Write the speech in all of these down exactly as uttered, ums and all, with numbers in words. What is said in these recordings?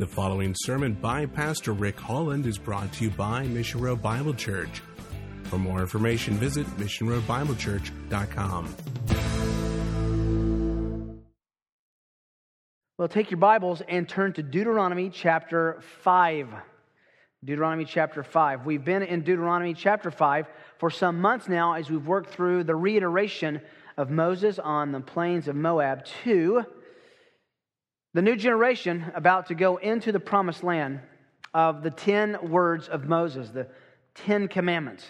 The following sermon by Pastor Rick Holland is brought to you by Mission Road Bible Church. For more information, visit mission road bible church dot com. Well, take your Bibles and turn to Deuteronomy chapter five. Deuteronomy chapter five. We've been in Deuteronomy chapter five for some months now as we've worked through the reiteration of Moses on the plains of Moab to the new generation about to go into the promised land of the ten words of Moses, the Ten Commandments.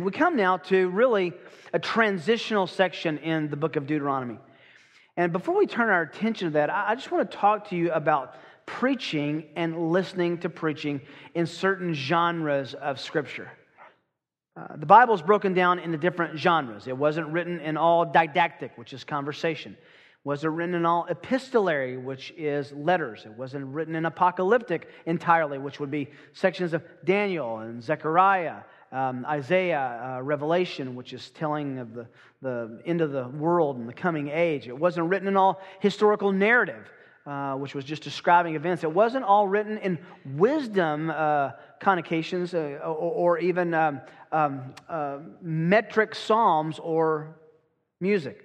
We come now to really a transitional section in the book of Deuteronomy. And before we turn our attention to that, I just want to talk to you about preaching and listening to preaching in certain genres of Scripture. Uh, the Bible is broken down into different genres. It wasn't written in all didactic, which is conversation. It wasn't written in all epistolary, which is letters. It wasn't written in apocalyptic entirely, which would be sections of Daniel and Zechariah, um, Isaiah, uh, Revelation, which is telling of the, the end of the world and the coming age. It wasn't written in all historical narrative, Uh, which was just describing events. It wasn't all written in wisdom uh, connotations uh, or, or even um, um, uh, metric psalms or music.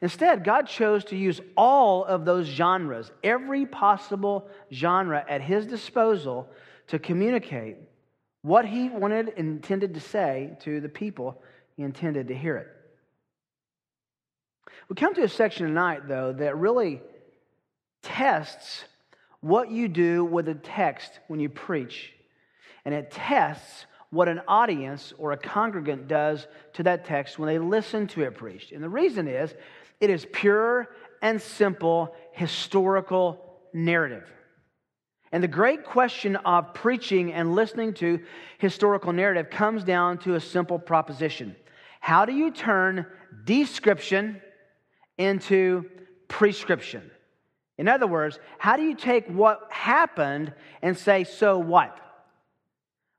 Instead, God chose to use all of those genres, every possible genre at His disposal, to communicate what He wanted and intended to say to the people He intended to hear it. We come to a section tonight, though, that really tests what you do with a text when you preach, and it tests what an audience or a congregant does to that text when they listen to it preached. And the reason is, it is pure and simple historical narrative. And the great question of preaching and listening to historical narrative comes down to a simple proposition. How do you turn description into prescription? In other words, how do you take what happened and say, so what?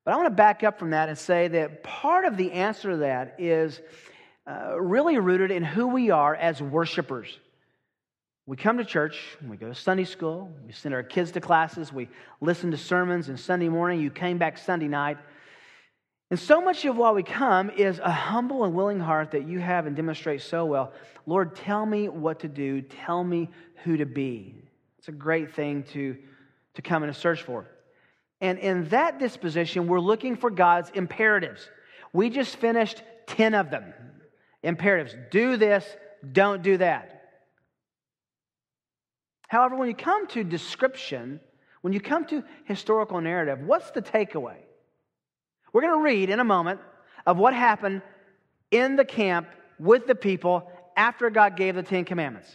But I want to back up from that and say that part of the answer to that is uh, really rooted in who we are as worshipers. We come to church, we go to Sunday school, we send our kids to classes, we listen to sermons, and Sunday morning, you came back Sunday night. And so much of why we come is a humble and willing heart that you have and demonstrate so well. Lord, tell me what to do. Tell me who to be. It's a great thing to, to come and to search for. And in that disposition, we're looking for God's imperatives. We just finished ten of them. Imperatives. Do this, don't do that. However, when you come to description, when you come to historical narrative, what's the takeaway? We're going to read in a moment of what happened in the camp with the people after God gave the Ten Commandments.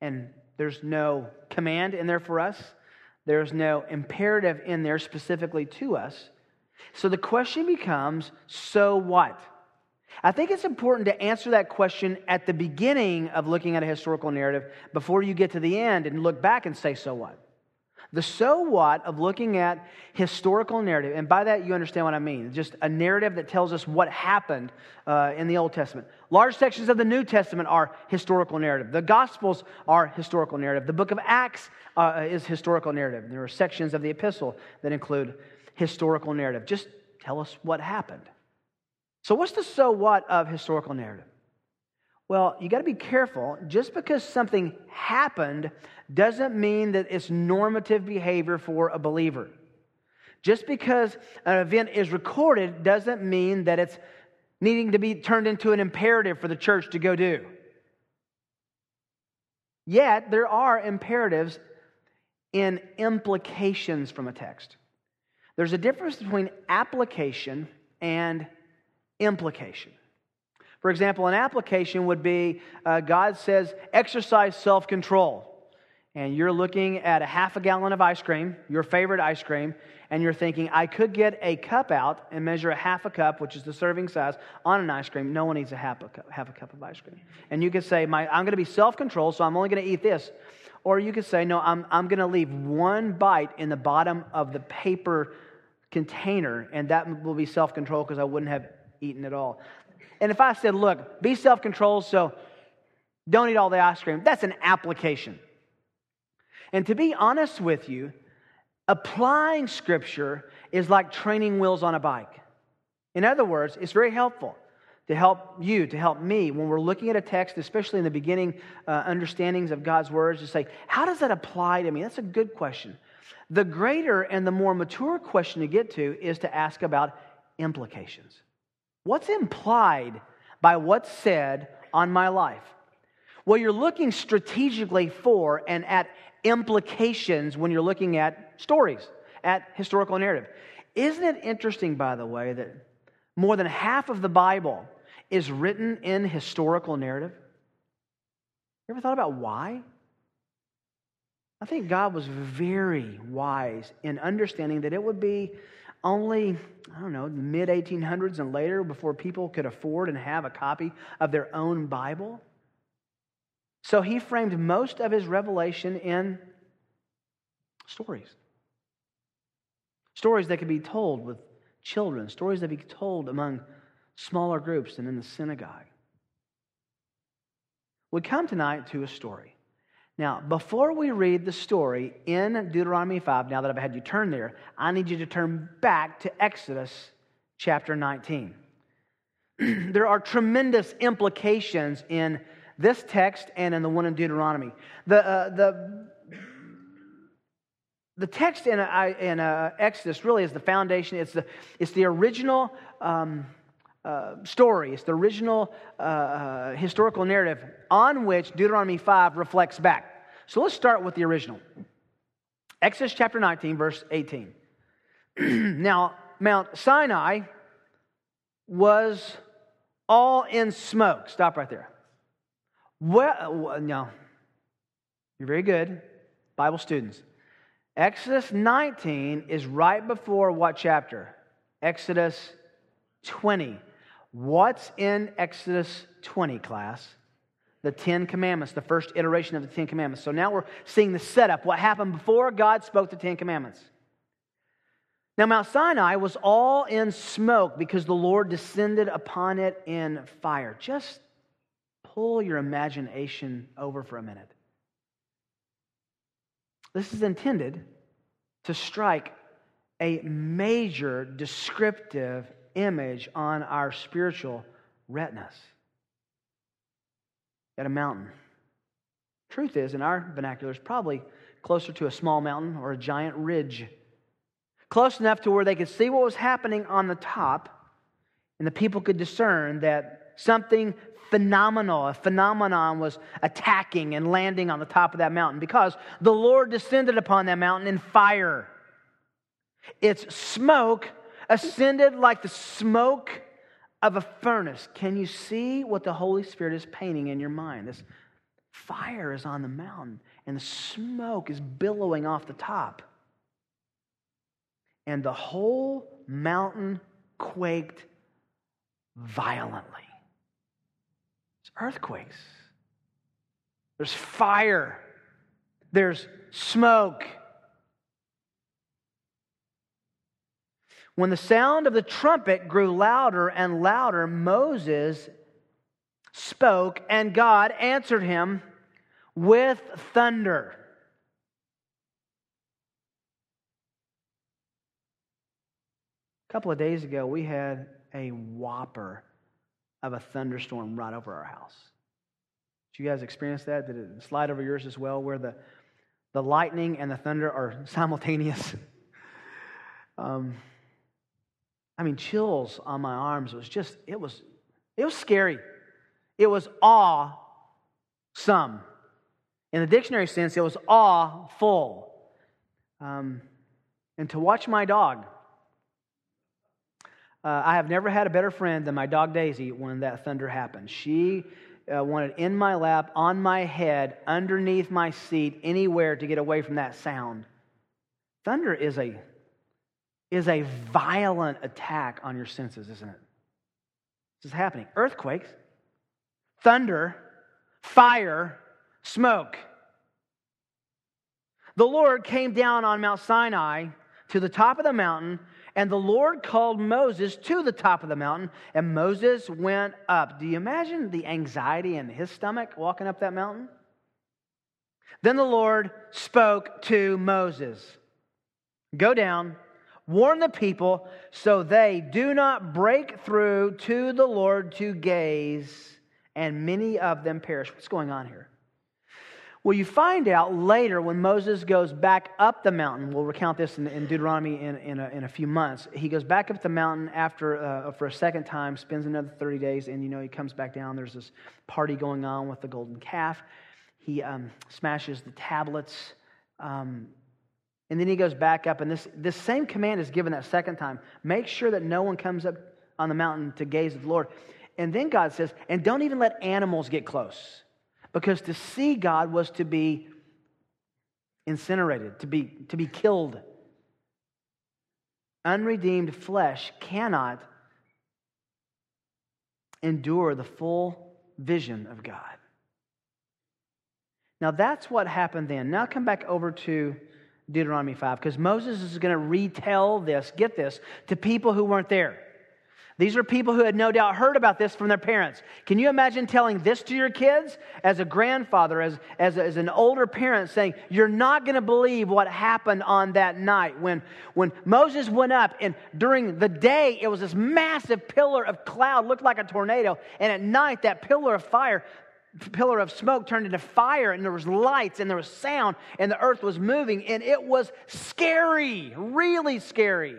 And there's no command in there for us. There's no imperative in there specifically to us. So the question becomes, so what? I think it's important to answer that question at the beginning of looking at a historical narrative before you get to the end and look back and say, so what? The so what of looking at historical narrative, and by that you understand what I mean, just a narrative that tells us what happened uh, in the Old Testament. Large sections of the New Testament are historical narrative. The Gospels are historical narrative. The book of Acts uh, is historical narrative. There are sections of the epistle that include historical narrative. Just tell us what happened. So what's the so what of historical narrative? Well, you got to be careful. Just because something happened doesn't mean that it's normative behavior for a believer. Just because an event is recorded doesn't mean that it's needing to be turned into an imperative for the church to go do. Yet, there are imperatives in implications from a text. There's a difference between application and implication. For example, an application would be uh, God says, exercise self-control. And you're looking at a half a gallon of ice cream, your favorite ice cream, and you're thinking, I could get a cup out and measure a half a cup, which is the serving size, on an ice cream. No one eats a half a cup, half a cup of ice cream. And you could say, My, I'm going to be self-controlled, so I'm only going to eat this. Or you could say, no, I'm, I'm going to leave one bite in the bottom of the paper container, and that will be self-control because I wouldn't have eaten at all. And if I said, look, be self-controlled, so don't eat all the ice cream, that's an application. And to be honest with you, applying Scripture is like training wheels on a bike. In other words, it's very helpful to help you, to help me, when we're looking at a text, especially in the beginning uh, understandings of God's words, just like, how does that apply to me? That's a good question. The greater and the more mature question to get to is to ask about implications. What's implied by what's said on my life? Well, you're looking strategically for and at implications when you're looking at stories, at historical narrative. Isn't it interesting, by the way, that more than half of the Bible is written in historical narrative? You ever thought about why? I think God was very wise in understanding that it would be only, I don't know, mid eighteen hundreds and later before people could afford and have a copy of their own Bible. So he framed most of his revelation in stories. Stories that could be told with children, stories that could be told among smaller groups and in the synagogue. We come tonight to a story. Now, before we read the story in Deuteronomy five, now that I've had you turn there, I need you to turn back to Exodus chapter nineteen. There are tremendous implications in this text and in the one in Deuteronomy. The uh, the the text in uh, in uh, Exodus really is the foundation. It's the it's the original um, Uh, story. It's the original uh, historical narrative on which Deuteronomy five reflects back. So let's start with the original. Exodus chapter nineteen, verse eighteen. Now, Mount Sinai was all in smoke. Stop right there. Well, no. You're very good, Bible students. Exodus nineteen is right before what chapter? Exodus twenty. What's in Exodus twenty, class? The Ten Commandments, the first iteration of the Ten Commandments. So now we're seeing the setup, what happened before God spoke the Ten Commandments. Now Mount Sinai was all in smoke because the Lord descended upon it in fire. Just pull your imagination over for a minute. This is intended to strike a major descriptive image on our spiritual retinas at a mountain. Truth is, in our vernaculars, probably closer to a small mountain or a giant ridge, close enough to where they could see what was happening on the top, and the people could discern that something phenomenal, a phenomenon was attacking and landing on the top of that mountain, because the Lord descended upon that mountain in fire. Its smoke ascended like the smoke of a furnace. Can you see what the Holy Spirit is painting in your mind? This fire is on the mountain, and the smoke is billowing off the top. And the whole mountain quaked violently. It's earthquakes. There's fire. There's smoke. When the sound of the trumpet grew louder and louder, Moses spoke, and God answered him with thunder. A couple of days ago, we had a whopper of a thunderstorm right over our house. Did you guys experience that? Did it slide over yours as well, where the, the lightning and the thunder are simultaneous? um... I mean, chills on my arms. It was just, it was, it was scary. It was awesome. In the dictionary sense, it was awful. Um, and to watch my dog, uh, I have never had a better friend than my dog Daisy when that thunder happened. She uh, wanted in my lap, on my head, underneath my seat, anywhere to get away from that sound. Thunder is a is a violent attack on your senses, isn't it? This is happening. Earthquakes, thunder, fire, smoke. The Lord came down on Mount Sinai to the top of the mountain, and the Lord called Moses to the top of the mountain, and Moses went up. Do you imagine the anxiety in his stomach walking up that mountain? Then the Lord spoke to Moses, "Go down, warn the people, so they do not break through to the Lord to gaze, and many of them perish." What's going on here? Well, you find out later when Moses goes back up the mountain. We'll recount this in, in Deuteronomy in, in, a, in a few months. He goes back up the mountain after uh, for a second time, spends another thirty days, and you know he comes back down. There's this party going on with the golden calf. He um, smashes the tablets, um, and then he goes back up. And this, this same command is given that second time. Make sure that no one comes up on the mountain to gaze at the Lord. And then God says, and don't even let animals get close. Because to see God was to be incinerated, to be, to be killed. Unredeemed flesh cannot endure the full vision of God. Now that's what happened then. Now come back over to Deuteronomy five, because Moses is going to retell this, get this, to people who weren't there. These are people who had no doubt heard about this from their parents. Can you imagine telling this to your kids as a grandfather, as, as, as an older parent, saying, you're not going to believe what happened on that night when, when Moses went up, and during the day it was this massive pillar of cloud, looked like a tornado, and at night that pillar of fire, pillar of smoke turned into fire, and there was lights, and there was sound, and the earth was moving, and it was scary, really scary.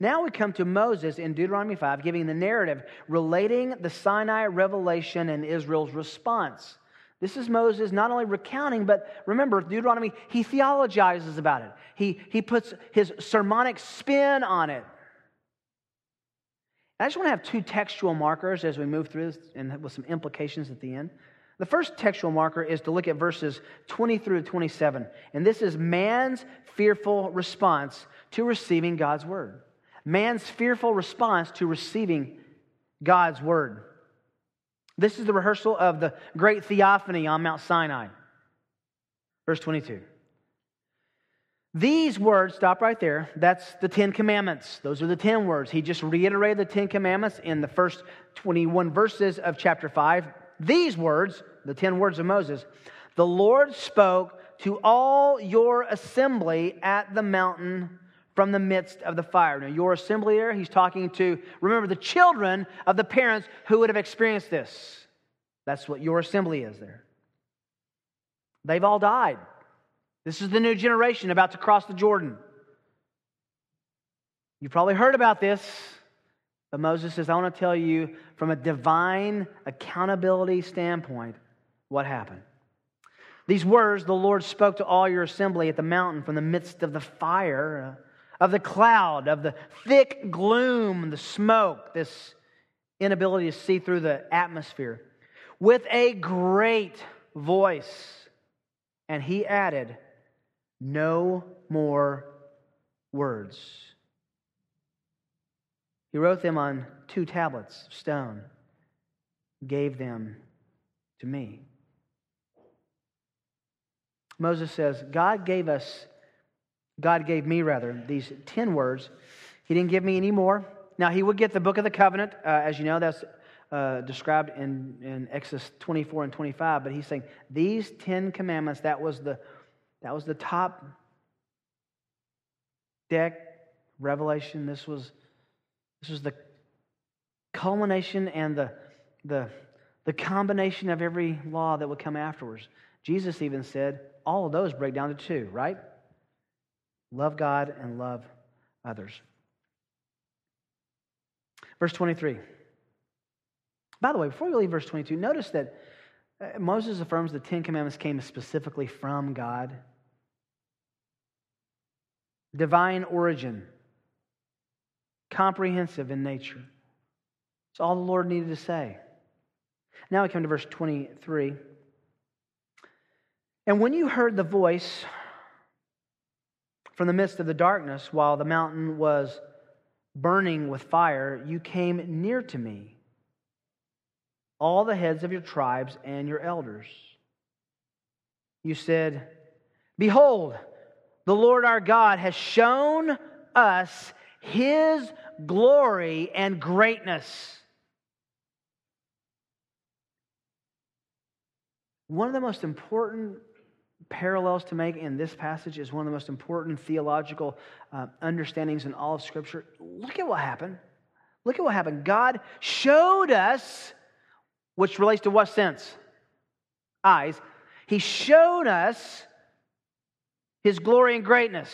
Now we come to Moses in Deuteronomy five, giving the narrative relating the Sinai revelation and Israel's response. This is Moses not only recounting, but remember, Deuteronomy, he theologizes about it. He, he puts his sermonic spin on it. I just want to have two textual markers as we move through this, and with some implications at the end. The first textual marker is to look at verses twenty through twenty-seven, and this is man's fearful response to receiving God's word. Man's fearful response to receiving God's word. This is the rehearsal of the great theophany on Mount Sinai. Verse twenty-two. These words, stop right there, that's the Ten Commandments. Those are the ten words. He just reiterated the Ten Commandments in the first twenty-one verses of chapter five. These words, the ten words of Moses, the Lord spoke to all your assembly at the mountain from the midst of the fire. Now, your assembly there, he's talking to, remember, the children of the parents who would have experienced this. That's what your assembly is there. They've all died. This is the new generation about to cross the Jordan. You probably heard about this, but Moses says, I want to tell you from a divine accountability standpoint what happened. These words, the Lord spoke to all your assembly at the mountain from the midst of the fire, of the cloud, of the thick gloom, the smoke, this inability to see through the atmosphere, with a great voice. And he added, no more words. He wrote them on two tablets of stone, gave them to me. Moses says, God gave us God gave me, rather, these ten words. He didn't give me any more. Now, he would get the book of the covenant. Uh, as you know, that's uh, described in, in Exodus twenty-four and twenty-five. But he's saying, these ten commandments, that was the, that was the top deck revelation. This was, this was the culmination and the, the, the combination of every law that would come afterwards. Jesus even said, all of those break down to two, right? Love God and love others. Verse twenty-three. By the way, before we leave verse twenty-two, notice that Moses affirms the Ten Commandments came specifically from God. Divine origin. Comprehensive in nature. It's all the Lord needed to say. Now we come to verse twenty-three. And when you heard the voice from the midst of the darkness, while the mountain was burning with fire, you came near to me, all the heads of your tribes and your elders. You said, behold, the Lord our God has shown us his glory and greatness. One of the most important parallels to make in this passage is one of the most important theological uh, understandings in all of Scripture. Look at what happened. Look at what happened. God showed us, which relates to what sense? Eyes. He showed us His glory and greatness.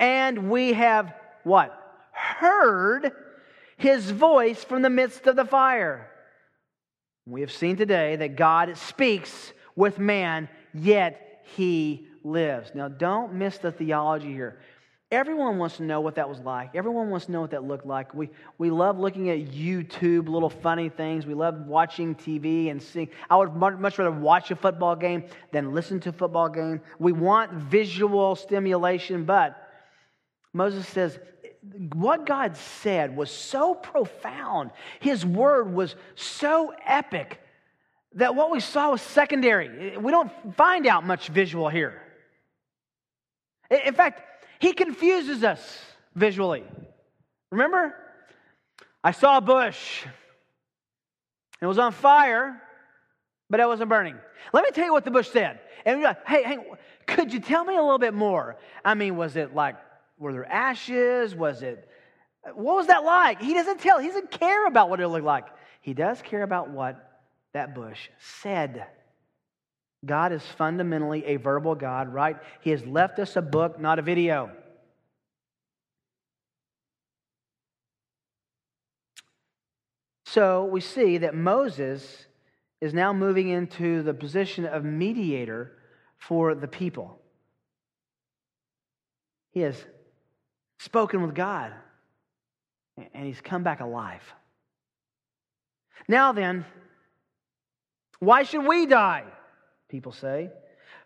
And we have what? Heard His voice from the midst of the fire. We have seen today that God speaks with man, yet He lives. Now, don't miss the theology here. Everyone wants to know what that was like. Everyone wants to know what that looked like. We we love looking at YouTube, little funny things. We love watching T V and seeing. I would much rather watch a football game than listen to a football game. We want visual stimulation, but Moses says, what God said was so profound. His word was so epic that what we saw was secondary. We don't find out much visual here. In fact, He confuses us visually. Remember? I saw a bush. It was on fire, but it wasn't burning. Let me tell you what the bush said. And we're like, hey, hey, could you tell me a little bit more? I mean, was it like, were there ashes? Was it, what was that like? He doesn't tell. He doesn't care about what it looked like. He does care about what that bush said. God is fundamentally a verbal God, right? He has left us a book, not a video. So we see that Moses is now moving into the position of mediator for the people. He has spoken with God, and he's come back alive. Now then, why should we die? People say,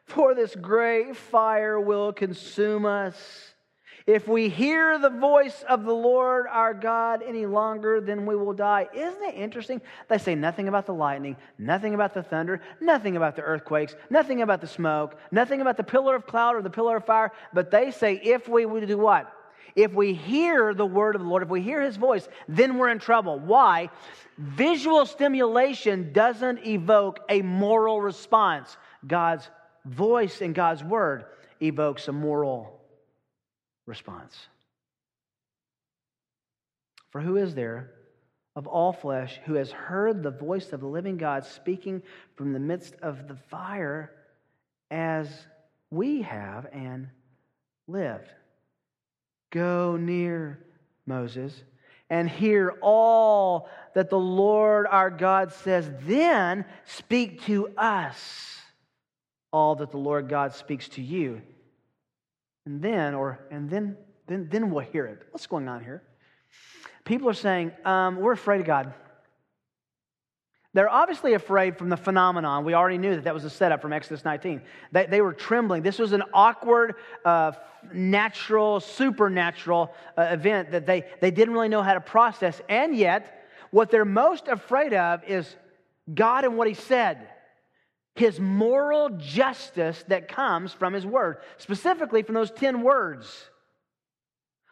for this great fire will consume us. If we hear the voice of the Lord our God any longer, then we will die. Isn't it interesting? They say nothing about the lightning, nothing about the thunder, nothing about the earthquakes, nothing about the smoke, nothing about the pillar of cloud or the pillar of fire. But they say, if we would do what? If we hear the word of the Lord, if we hear His voice, then we're in trouble. Why? Visual stimulation doesn't evoke a moral response. God's voice and God's word evokes a moral response. For who is there of all flesh who has heard the voice of the living God speaking from the midst of the fire as we have and lived? Go near, Moses, and hear all that the Lord our God says. Then speak to us all that the Lord God speaks to you. And then, or and then, then, then we'll hear it. What's going on here? People are saying, um, we're afraid of God. They're obviously afraid from the phenomenon. We already knew that that was a setup from Exodus nineteen. They, they were trembling. This was an awkward, uh, natural, supernatural uh, event that they, they didn't really know how to process. And yet, what they're most afraid of is God and what He said. His moral justice that comes from His word. Specifically from those ten words.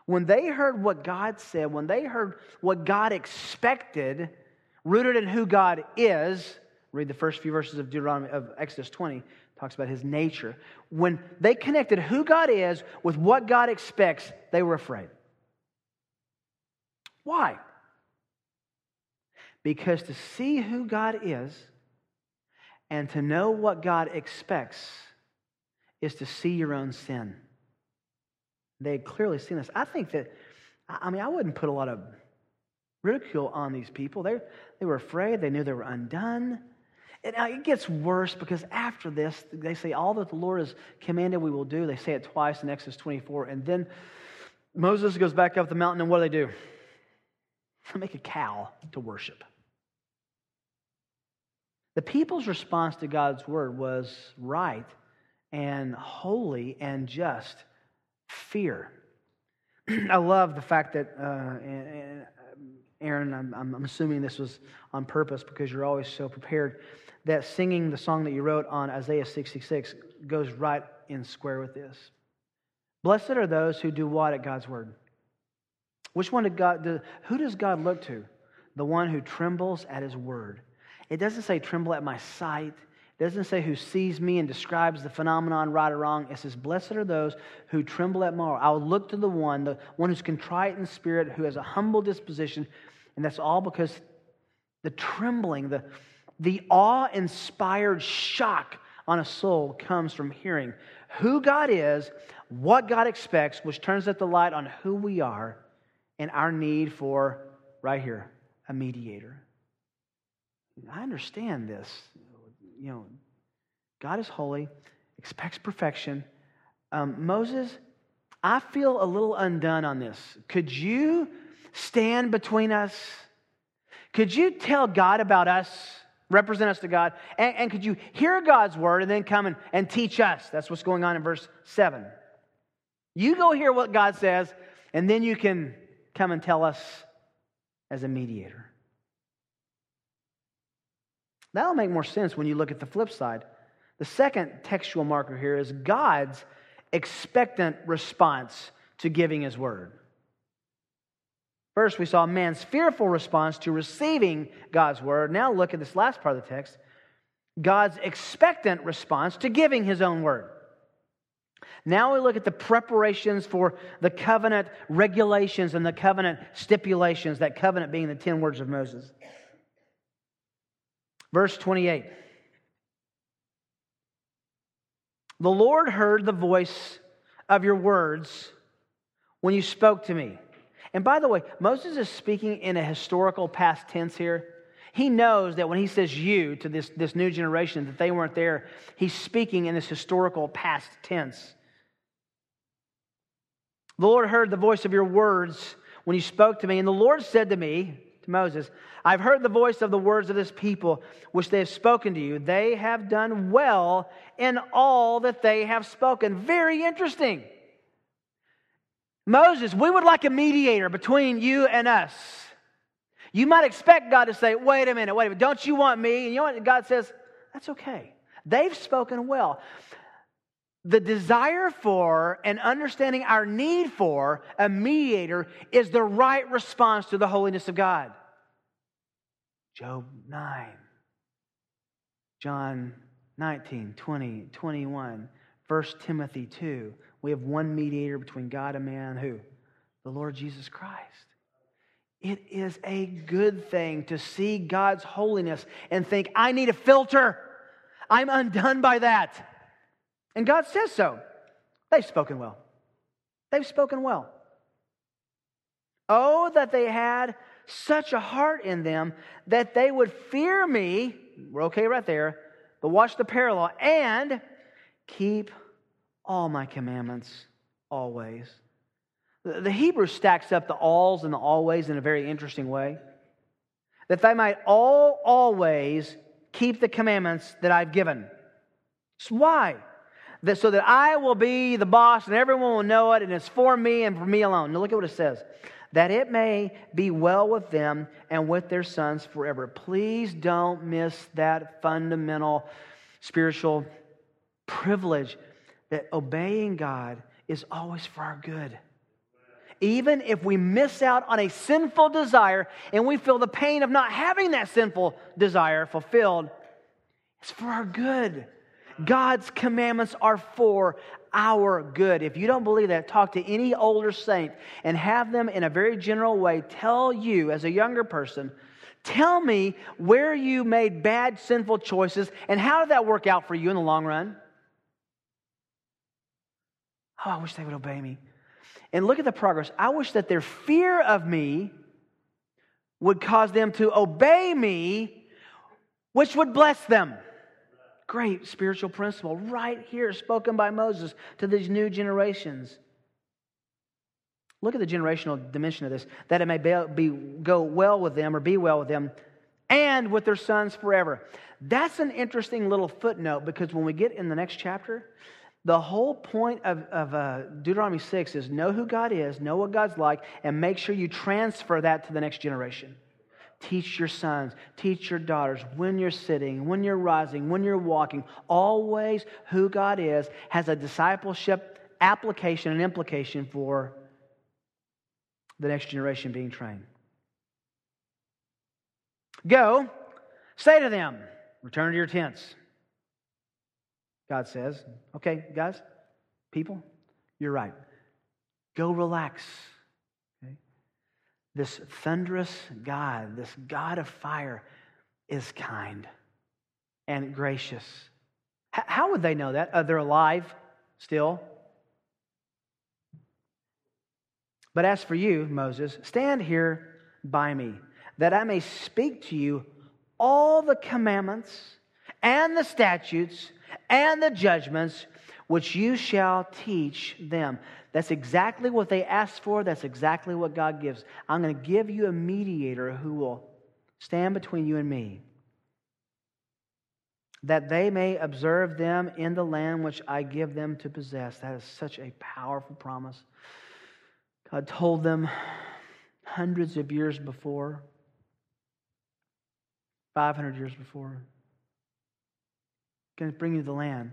When they heard what God said, when they heard what God expected, rooted in who God is, read the first few verses of Deuteronomy of Exodus twenty, talks about His nature. When they connected who God is with what God expects, they were afraid. Why? Because to see who God is and to know what God expects is to see your own sin. They had clearly seen this. I think that, I mean, I wouldn't put a lot of ridicule on these people. They, they were afraid. They knew they were undone. And it gets worse because after this, they say all that the Lord has commanded we will do. They say it twice in Exodus twenty-four. And then Moses goes back up the mountain, and what do they do? They make a cow to worship. The people's response to God's word was right and holy and just fear. I love the fact that uh, and, and, Aaron, I'm, I'm assuming this was on purpose because you're always so prepared, that singing the song that you wrote on Isaiah sixty-six goes right in square with this. Blessed are those who do what at God's word? Which one did God do? Who does God look to? The one who trembles at His word It doesn't say tremble at my sight. It doesn't say who sees me and describes the phenomenon right or wrong. It says, blessed are those who tremble at my word. I will look to the one, the one who's contrite in spirit, who has a humble disposition. And that's all because the trembling, the, the awe-inspired shock on a soul comes from hearing who God is, what God expects, which turns up the light on who we are and our need for, right here, a mediator. I understand this. You know, God is holy, expects perfection. Um, Moses, I feel a little undone on this. Could you stand between us? Could you tell God about us, represent us to God? And, and could you hear God's word and then come and, and teach us? That's what's going on in verse seven. You go hear what God says, and then you can come and tell us as a mediator. That'll make more sense when you look at the flip side. The second textual marker here is God's expectant response to giving his word. First, we saw man's fearful response to receiving God's word. Now look at this last part of the text. God's expectant response to giving his own word. Now we look at the preparations for the covenant regulations and the covenant stipulations, that covenant being the ten words of Moses. Verse twenty-eight. The Lord heard the voice of your words when you spoke to me. And by the way, Moses is speaking in a historical past tense here. He knows that when he says you to this, this new generation, that they weren't there. He's speaking in this historical past tense. The Lord heard the voice of your words when you spoke to me. And the Lord said to me, to Moses, I've heard the voice of the words of this people, which they have spoken to you. They have done well in all that they have spoken. Very interesting. Moses, we would like a mediator between you and us. You might expect God to say, wait a minute, wait a minute, don't you want me? And you know what? God says, that's okay. They've spoken well. The desire for and understanding our need for a mediator is the right response to the holiness of God. Job nine, John nineteen, twenty, twenty-one, First Timothy two. We have one mediator between God and man, who? The Lord Jesus Christ. It is a good thing to see God's holiness and think, I need a filter. I'm undone by that. And God says so. They've spoken well. They've spoken well. Oh, that they had such a heart in them that they would fear me. We're okay right there. But watch the parallel. And keep all my commandments always. The Hebrew stacks up the alls and the always in a very interesting way. That they might all always keep the commandments that I've given. So why? That so that I will be the boss and everyone will know it, and it's for me and for me alone. Now look at what it says. That it may be well with them and with their sons forever. Please don't miss that fundamental spiritual privilege that obeying God is always for our good. Even if we miss out on a sinful desire and we feel the pain of not having that sinful desire fulfilled, it's for our good. God's commandments are for our good. If you don't believe that, talk to any older saint and have them in a very general way tell you as a younger person, tell me where you made bad, sinful choices and how did that work out for you in the long run? Oh, I wish they would obey me. And look at the progress. I wish that their fear of me would cause them to obey me, which would bless them. Great spiritual principle right here spoken by Moses to these new generations. Look at the generational dimension of this. That it may be, go well with them or be well with them and with their sons forever. That's an interesting little footnote because when we get in the next chapter, the whole point of, of uh, Deuteronomy six is know who God is, know what God's like, and make sure you transfer that to the next generation. Teach your sons, teach your daughters when you're sitting, when you're rising, when you're walking, always who God is has a discipleship application and implication for the next generation being trained. Go, Say to them, return to your tents. God says, okay, guys, people, you're right. Go relax. Okay? This thunderous God, this God of fire, is kind and gracious. H- how would they know that? Uh, they're alive still. But as for you, Moses, stand here by me, that I may speak to you all the commandments and the statutes and the judgments which you shall teach them. That's exactly what they asked for. That's exactly what God gives. I'm going to give you a mediator who will stand between you and me, that they may observe them in the land which I give them to possess. That is such a powerful promise. God told them hundreds of years before, five hundred years before. Going to bring you to the land.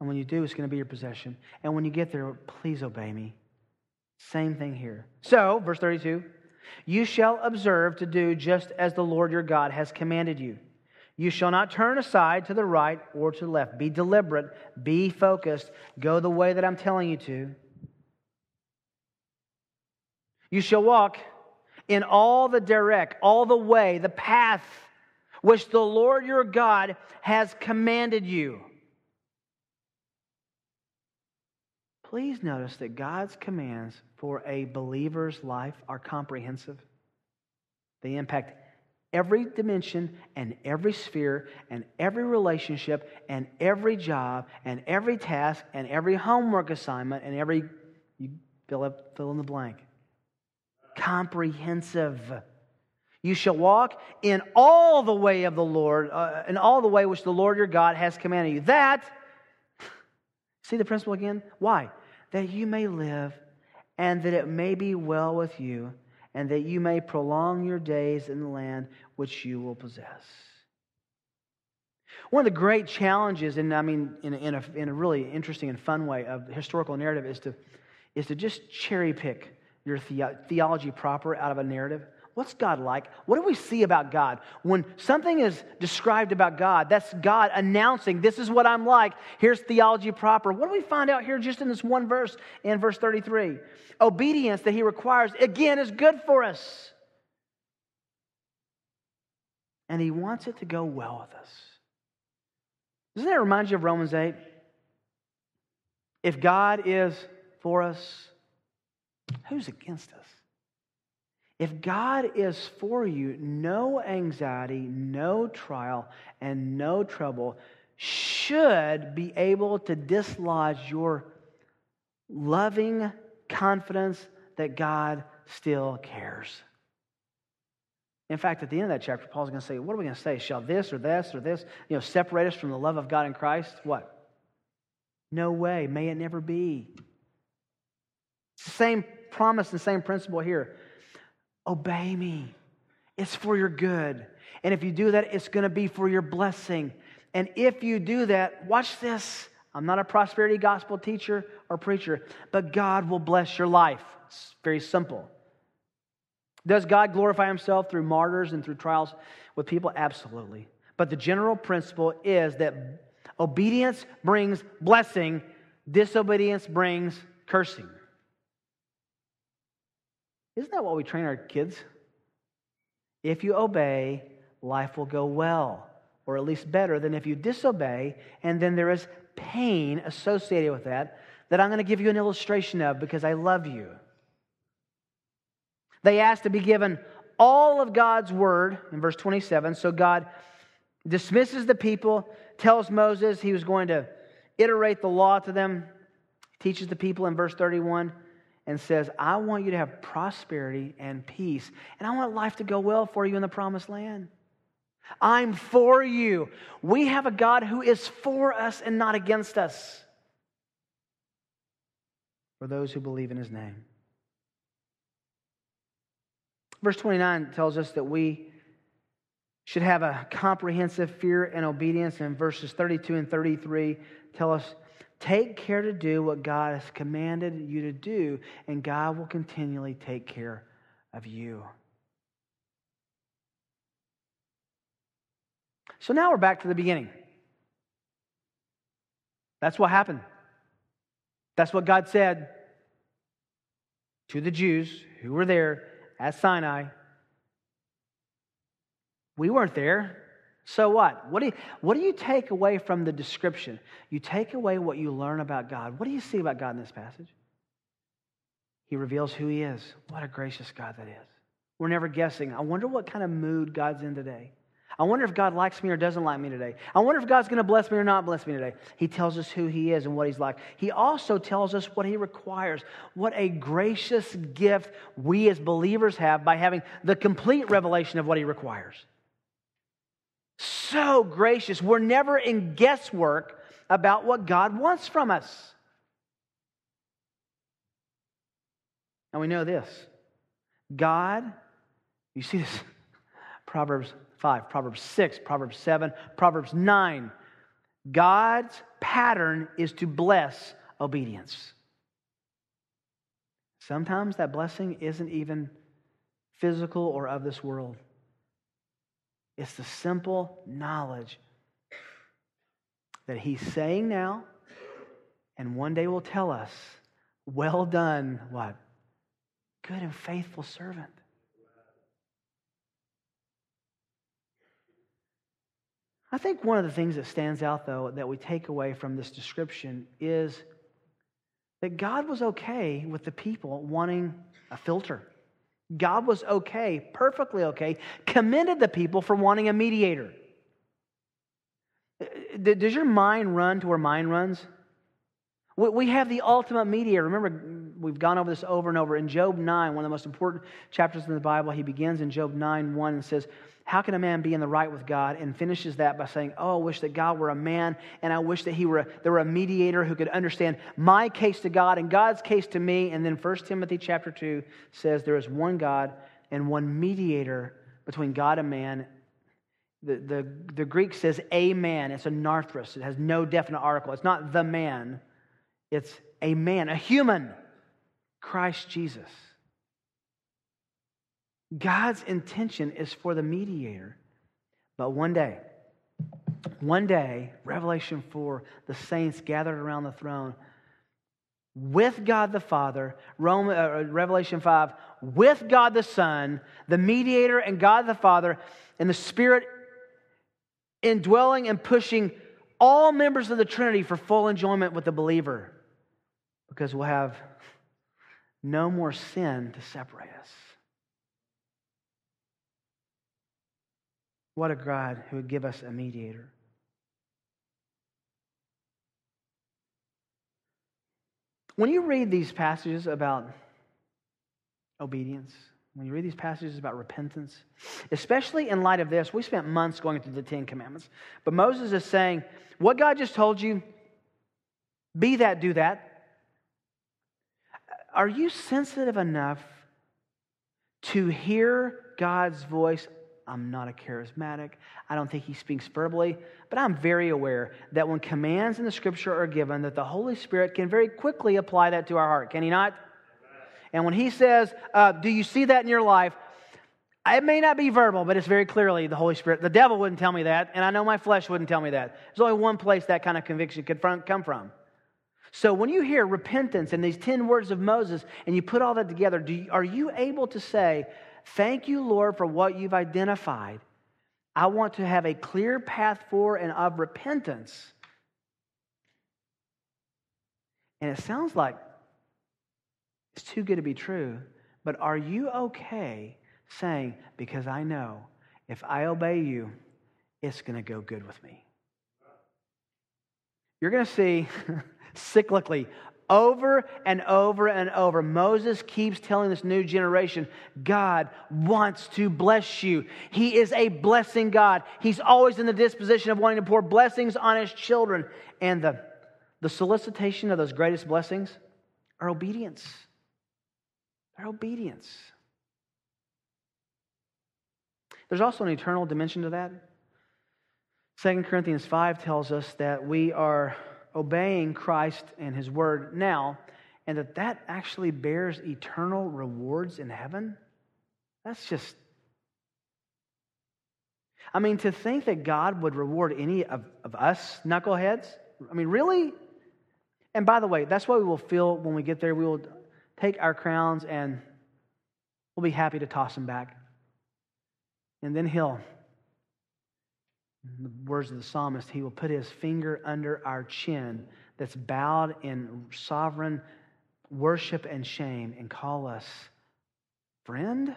And when you do, it's going to be your possession. And when you get there, please obey me. Same thing here. So, verse thirty-two, you shall observe to do just as the Lord your God has commanded you. You shall not turn aside to the right or to the left. Be deliberate. Be focused. Go the way that I'm telling you to. You shall walk in all the direct, all the way, the path which the Lord your God has commanded you. Please notice that God's commands for a believer's life are comprehensive. They impact every dimension and every sphere and every relationship and every job and every task and every homework assignment and every, you fill up, fill in the blank. Comprehensive. You shall walk in all the way of the Lord, uh, in all the way which the Lord your God has commanded you. That, see the principle again? Why? That you may live, and that it may be well with you, and that you may prolong your days in the land which you will possess. One of the great challenges, and I mean in a, in a, in a really interesting and fun way, of historical narrative is to, is to just cherry pick your the, theology proper out of a narrative. What's God like? What do we see about God? When something is described about God, that's God announcing, this is what I'm like. Here's theology proper. What do we find out here just in this one verse, in verse thirty-three? Obedience that he requires, again, is good for us. And he wants it to go well with us. Doesn't that remind you of Romans eight? If God is for us, who's against us? If God is for you, no anxiety, no trial, and no trouble should be able to dislodge your loving confidence that God still cares. In fact, at the end of that chapter, Paul's going to say, what are we going to say? Shall this or this or this, you know, separate us from the love of God in Christ? What? No way. May it never be. It's the same promise and same principle here. Obey me. It's for your good. And if you do that, it's going to be for your blessing. And if you do that, watch this. I'm not a prosperity gospel teacher or preacher, but God will bless your life. It's very simple. Does God glorify himself through martyrs and through trials with people? Absolutely. But the general principle is that obedience brings blessing, disobedience brings cursing. Isn't that what we train our kids? If you obey, life will go well, or at least better than if you disobey, and then there is pain associated with that that I'm going to give you an illustration of because I love you. They asked to be given all of God's word in verse twenty-seven, so God dismisses the people, tells Moses he was going to iterate the law to them, teaches the people in verse thirty-one, and says, I want you to have prosperity and peace, and I want life to go well for you in the promised land. I'm for you. We have a God who is for us and not against us, for those who believe in his name. Verse twenty-nine tells us that we should have a comprehensive fear and obedience, and verses thirty-two and thirty-three tell us, take care to do what God has commanded you to do, and God will continually take care of you. So now we're back to the beginning. That's what happened. That's what God said to the Jews who were there at Sinai. We weren't there. So what? What do you, what do you take away from the description? You take away what you learn about God. What do you see about God in this passage? He reveals who He is. What a gracious God that is. We're never guessing. I wonder what kind of mood God's in today. I wonder if God likes me or doesn't like me today. I wonder if God's going to bless me or not bless me today. He tells us who He is and what He's like. He also tells us what He requires. What a gracious gift we as believers have by having the complete revelation of what He requires. So gracious. We're never in guesswork about what God wants from us. And we know this. God, you see this, Proverbs five, Proverbs six, Proverbs seven, Proverbs nine. God's pattern is to bless obedience. Sometimes that blessing isn't even physical or of this world. It's the simple knowledge that He's saying now and one day will tell us, well done, what? Good and faithful servant. I think one of the things that stands out, though, that we take away from this description is that God was okay with the people wanting a filter. God was okay, perfectly okay, commended the people for wanting a mediator. Does your mind run to where mine runs? We have the ultimate mediator. Remember, we've gone over this over and over. In Job nine, one of the most important chapters in the Bible, he begins in Job nine one and says, how can a man be in the right with God? And finishes that by saying, oh, I wish that God were a man, and I wish that he were a, there were a mediator who could understand my case to God and God's case to me. And then First Timothy chapter two says there is one God and one mediator between God and man. The, the, the Greek says a man. It's anarthros. It has no definite article. It's not the man. It's a man, a human, Christ Jesus. God's intention is for the mediator. But one day, one day, Revelation four, the saints gathered around the throne with God the Father, Rome, uh, Revelation five, with God the Son, the mediator and God the Father, and the Spirit indwelling and pushing all members of the Trinity for full enjoyment with the believer. Because we'll have no more sin to separate us. What a God who would give us a mediator. When you read these passages about obedience, when you read these passages about repentance, especially in light of this, we spent months going through the Ten Commandments, but Moses is saying, what God just told you, be that, do that. Are you sensitive enough to hear God's voice? I'm not a charismatic. I don't think He speaks verbally, but I'm very aware that when commands in the Scripture are given, that the Holy Spirit can very quickly apply that to our heart. Can He not? And when He says, uh, do you see that in your life? It may not be verbal, but it's very clearly the Holy Spirit. The devil wouldn't tell me that, and I know my flesh wouldn't tell me that. There's only one place that kind of conviction could come from. So when you hear repentance and these ten words of Moses, and you put all that together, do you, are you able to say, thank you, Lord, for what you've identified. I want to have a clear path for and of repentance. And it sounds like it's too good to be true, but are you okay saying, because I know if I obey you, it's going to go good with me? You're going to see cyclically, over and over and over, Moses keeps telling this new generation, God wants to bless you. He is a blessing God. He's always in the disposition of wanting to pour blessings on His children. And the, the solicitation of those greatest blessings are obedience. They're obedience. There's also an eternal dimension to that. Second Corinthians five tells us that we are obeying Christ and His word now, and that that actually bears eternal rewards in heaven. That's just, I mean, to think that God would reward any of, of us knuckleheads, I mean, really? And by the way, that's what we will feel when we get there. We will take our crowns and we'll be happy to toss them back. And then he'll, in the words of the psalmist, he will put his finger under our chin that's bowed in sovereign worship and shame and call us friend.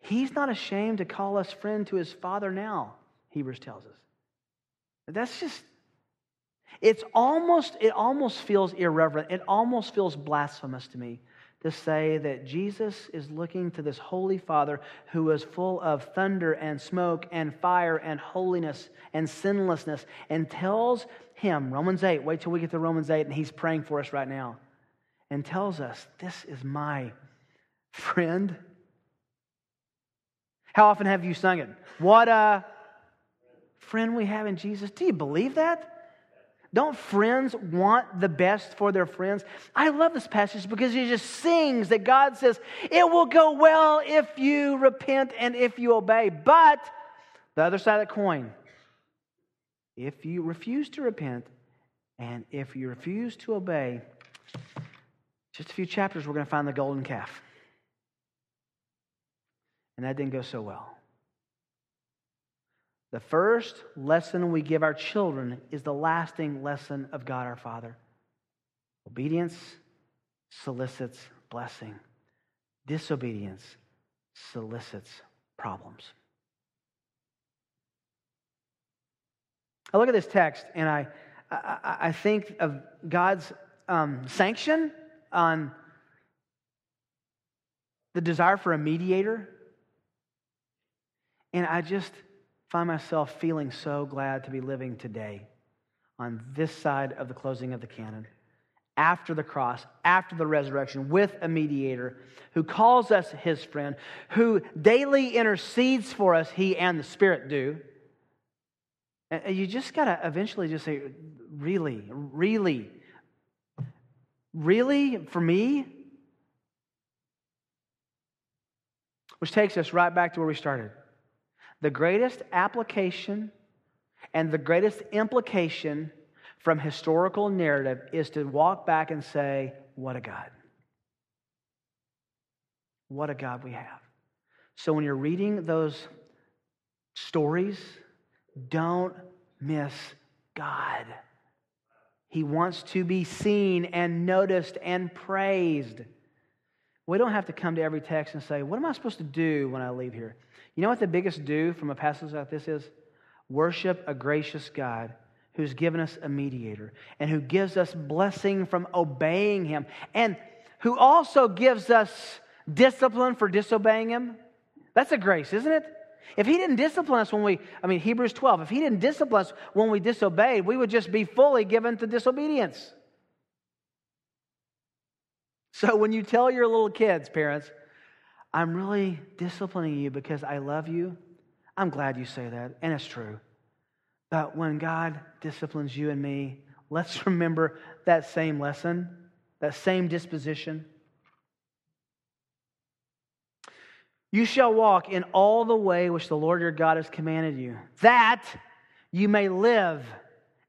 He's not ashamed to call us friend to his Father now, Hebrews tells us. That's just, it's almost, it almost feels irreverent. It almost feels blasphemous to me to say that Jesus is looking to this Holy Father who is full of thunder and smoke and fire and holiness and sinlessness and tells him, Romans eight, wait till we get to Romans eight, and he's praying for us right now, and tells us, this is my friend. How often have you sung it? What a friend we have in Jesus. Do you believe that? Don't friends want the best for their friends? I love this passage because he just sings that God says, it will go well if you repent and if you obey. But the other side of the coin, if you refuse to repent and if you refuse to obey, just a few chapters, we're going to find the golden calf. And that didn't go so well. The first lesson we give our children is the lasting lesson of God our Father. Obedience solicits blessing. Disobedience solicits problems. I look at this text and I I, I think of God's um, sanction on the desire for a mediator. And I just find myself feeling so glad to be living today on this side of the closing of the canon, after the cross, after the resurrection, with a mediator who calls us his friend, who daily intercedes for us, he and the Spirit do. And you just got to eventually just say, really, really, really, for me? Which takes us right back to where we started. The greatest application and the greatest implication from historical narrative is to walk back and say, what a God. What a God we have. So when you're reading those stories, don't miss God. He wants to be seen and noticed and praised. We don't have to come to every text and say, what am I supposed to do when I leave here? You know what the biggest do from a passage like this is? Worship a gracious God who's given us a mediator and who gives us blessing from obeying him and who also gives us discipline for disobeying him. That's a grace, isn't it? If he didn't discipline us when we, I mean, Hebrews twelve, if he didn't discipline us when we disobeyed, we would just be fully given to disobedience. So when you tell your little kids, parents, I'm really disciplining you because I love you, I'm glad you say that, and it's true. But when God disciplines you and me, let's remember that same lesson, that same disposition. You shall walk in all the way which the Lord your God has commanded you, that you may live,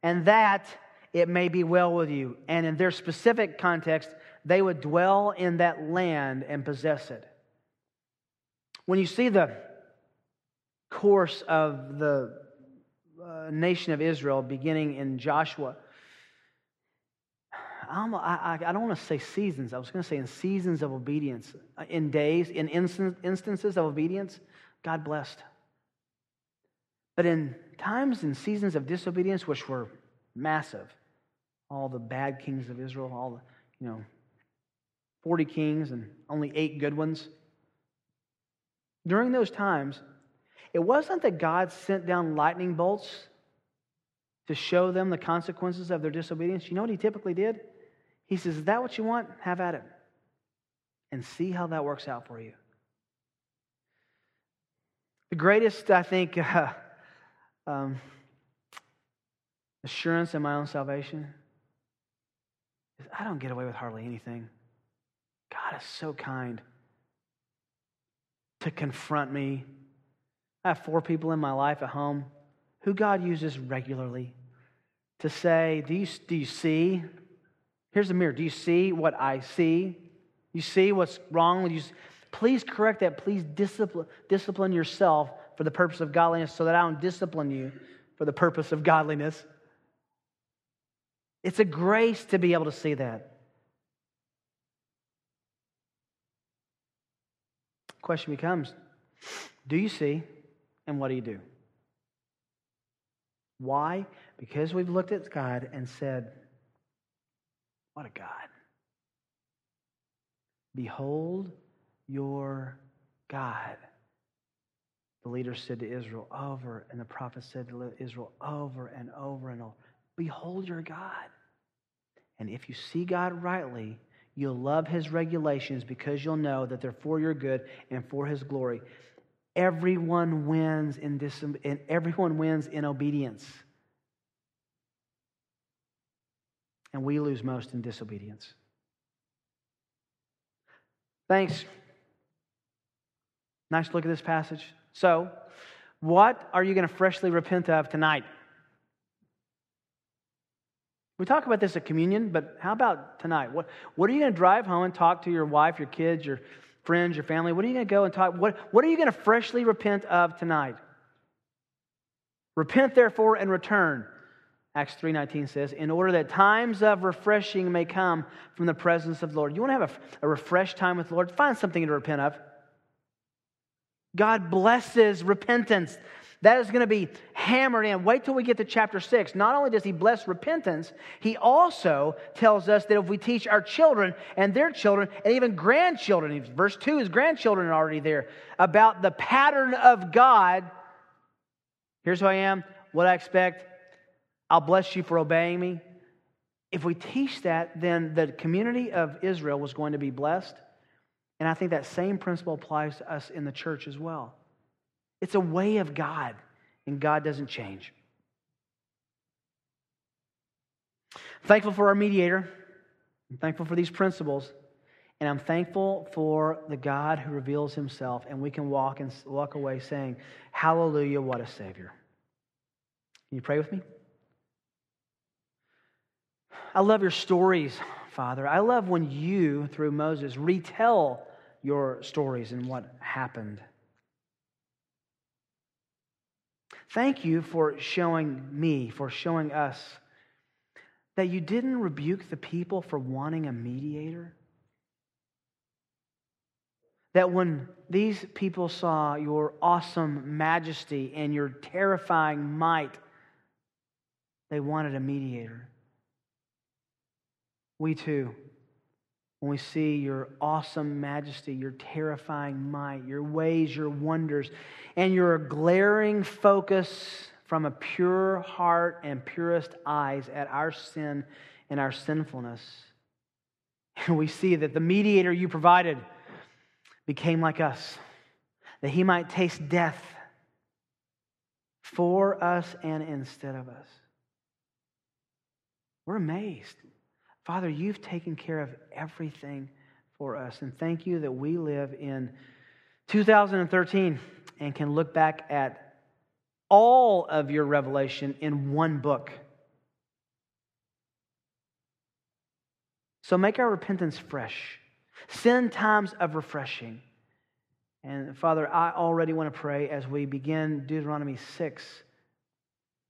and that it may be well with you. And in their specific context, they would dwell in that land and possess it. When you see the course of the uh, nation of Israel beginning in Joshua, I'm, I, I don't want to say seasons. I was going to say in seasons of obedience, in days, in instant, instances of obedience, God blessed. But in times and seasons of disobedience, which were massive, all the bad kings of Israel, all the, you know, forty kings and only eight good ones. During those times, it wasn't that God sent down lightning bolts to show them the consequences of their disobedience. You know what he typically did? He says, is that what you want? Have at it. And see how that works out for you. The greatest, I think, uh, um, assurance in my own salvation is I don't get away with hardly anything. God is so kind to confront me, I have four people in my life at home who God uses regularly to say, do you, do you see? Here's the mirror. Do you see what I see? You see what's wrong with you? Please correct that. Please discipline, discipline yourself for the purpose of godliness so that I don't discipline you for the purpose of godliness. It's a grace to be able to see that. Question becomes, do you see and what do you do? Why? Because we've looked at God and said, what a God. Behold your God. The leader said to Israel over, and the prophet said to Israel over and over and over, behold your God. And if you see God rightly, you'll love his regulations because you'll know that they're for your good and for his glory. Everyone wins in dis- and everyone wins in obedience. And we lose most in disobedience. Thanks. Nice look at this passage. So, what are you going to freshly repent of tonight? We talk about this at communion, but how about tonight? What, what are you going to drive home and talk to your wife, your kids, your friends, your family? What are you going to go and talk? What, what are you going to freshly repent of tonight? Repent, therefore, and return. Acts three nineteen says, in order that times of refreshing may come from the presence of the Lord. You want to have a, a refreshed time with the Lord? Find something to repent of. God blesses repentance. That is going to be hammered in. Wait till we get to chapter six. Not only does he bless repentance, he also tells us that if we teach our children and their children and even grandchildren, verse two, his grandchildren are already there, about the pattern of God, here's who I am, what I expect, I'll bless you for obeying me. If we teach that, then the community of Israel was going to be blessed. And I think that same principle applies to us in the church as well. It's a way of God, and God doesn't change. I'm thankful for our mediator. I'm thankful for these principles. And I'm thankful for the God who reveals himself, and we can walk and walk away saying, hallelujah, what a Savior. Can you pray with me? I love your stories, Father. I love when you, through Moses, retell your stories and what happened. Thank you for showing me, for showing us that you didn't rebuke the people for wanting a mediator. That when these people saw your awesome majesty and your terrifying might, they wanted a mediator. We too, when we see your awesome majesty, your terrifying might, your ways, your wonders, and your glaring focus from a pure heart and purest eyes at our sin and our sinfulness, and we see that the mediator you provided became like us, that he might taste death for us and instead of us. We're amazed. Father, you've taken care of everything for us, and thank you that we live in two thousand thirteen and can look back at all of your revelation in one book. So make our repentance fresh. Send times of refreshing. And Father, I already want to pray as we begin Deuteronomy six,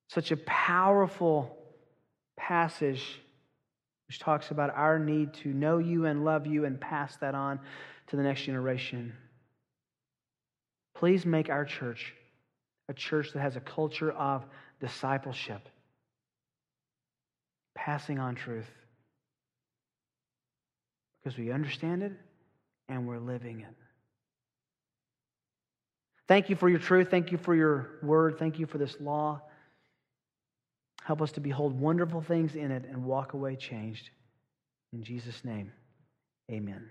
such a powerful passage which talks about our need to know you and love you and pass that on to the next generation. Please make our church a church that has a culture of discipleship, passing on truth, because we understand it and we're living it. Thank you for your truth. Thank you for your word. Thank you for this law. Help us to behold wonderful things in it and walk away changed. In Jesus' name, amen.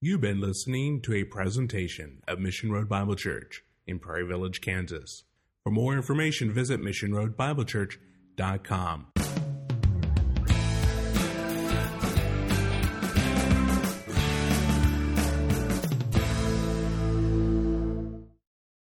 You've been listening to a presentation of Mission Road Bible Church in Prairie Village, Kansas. For more information, visit mission road bible church dot com.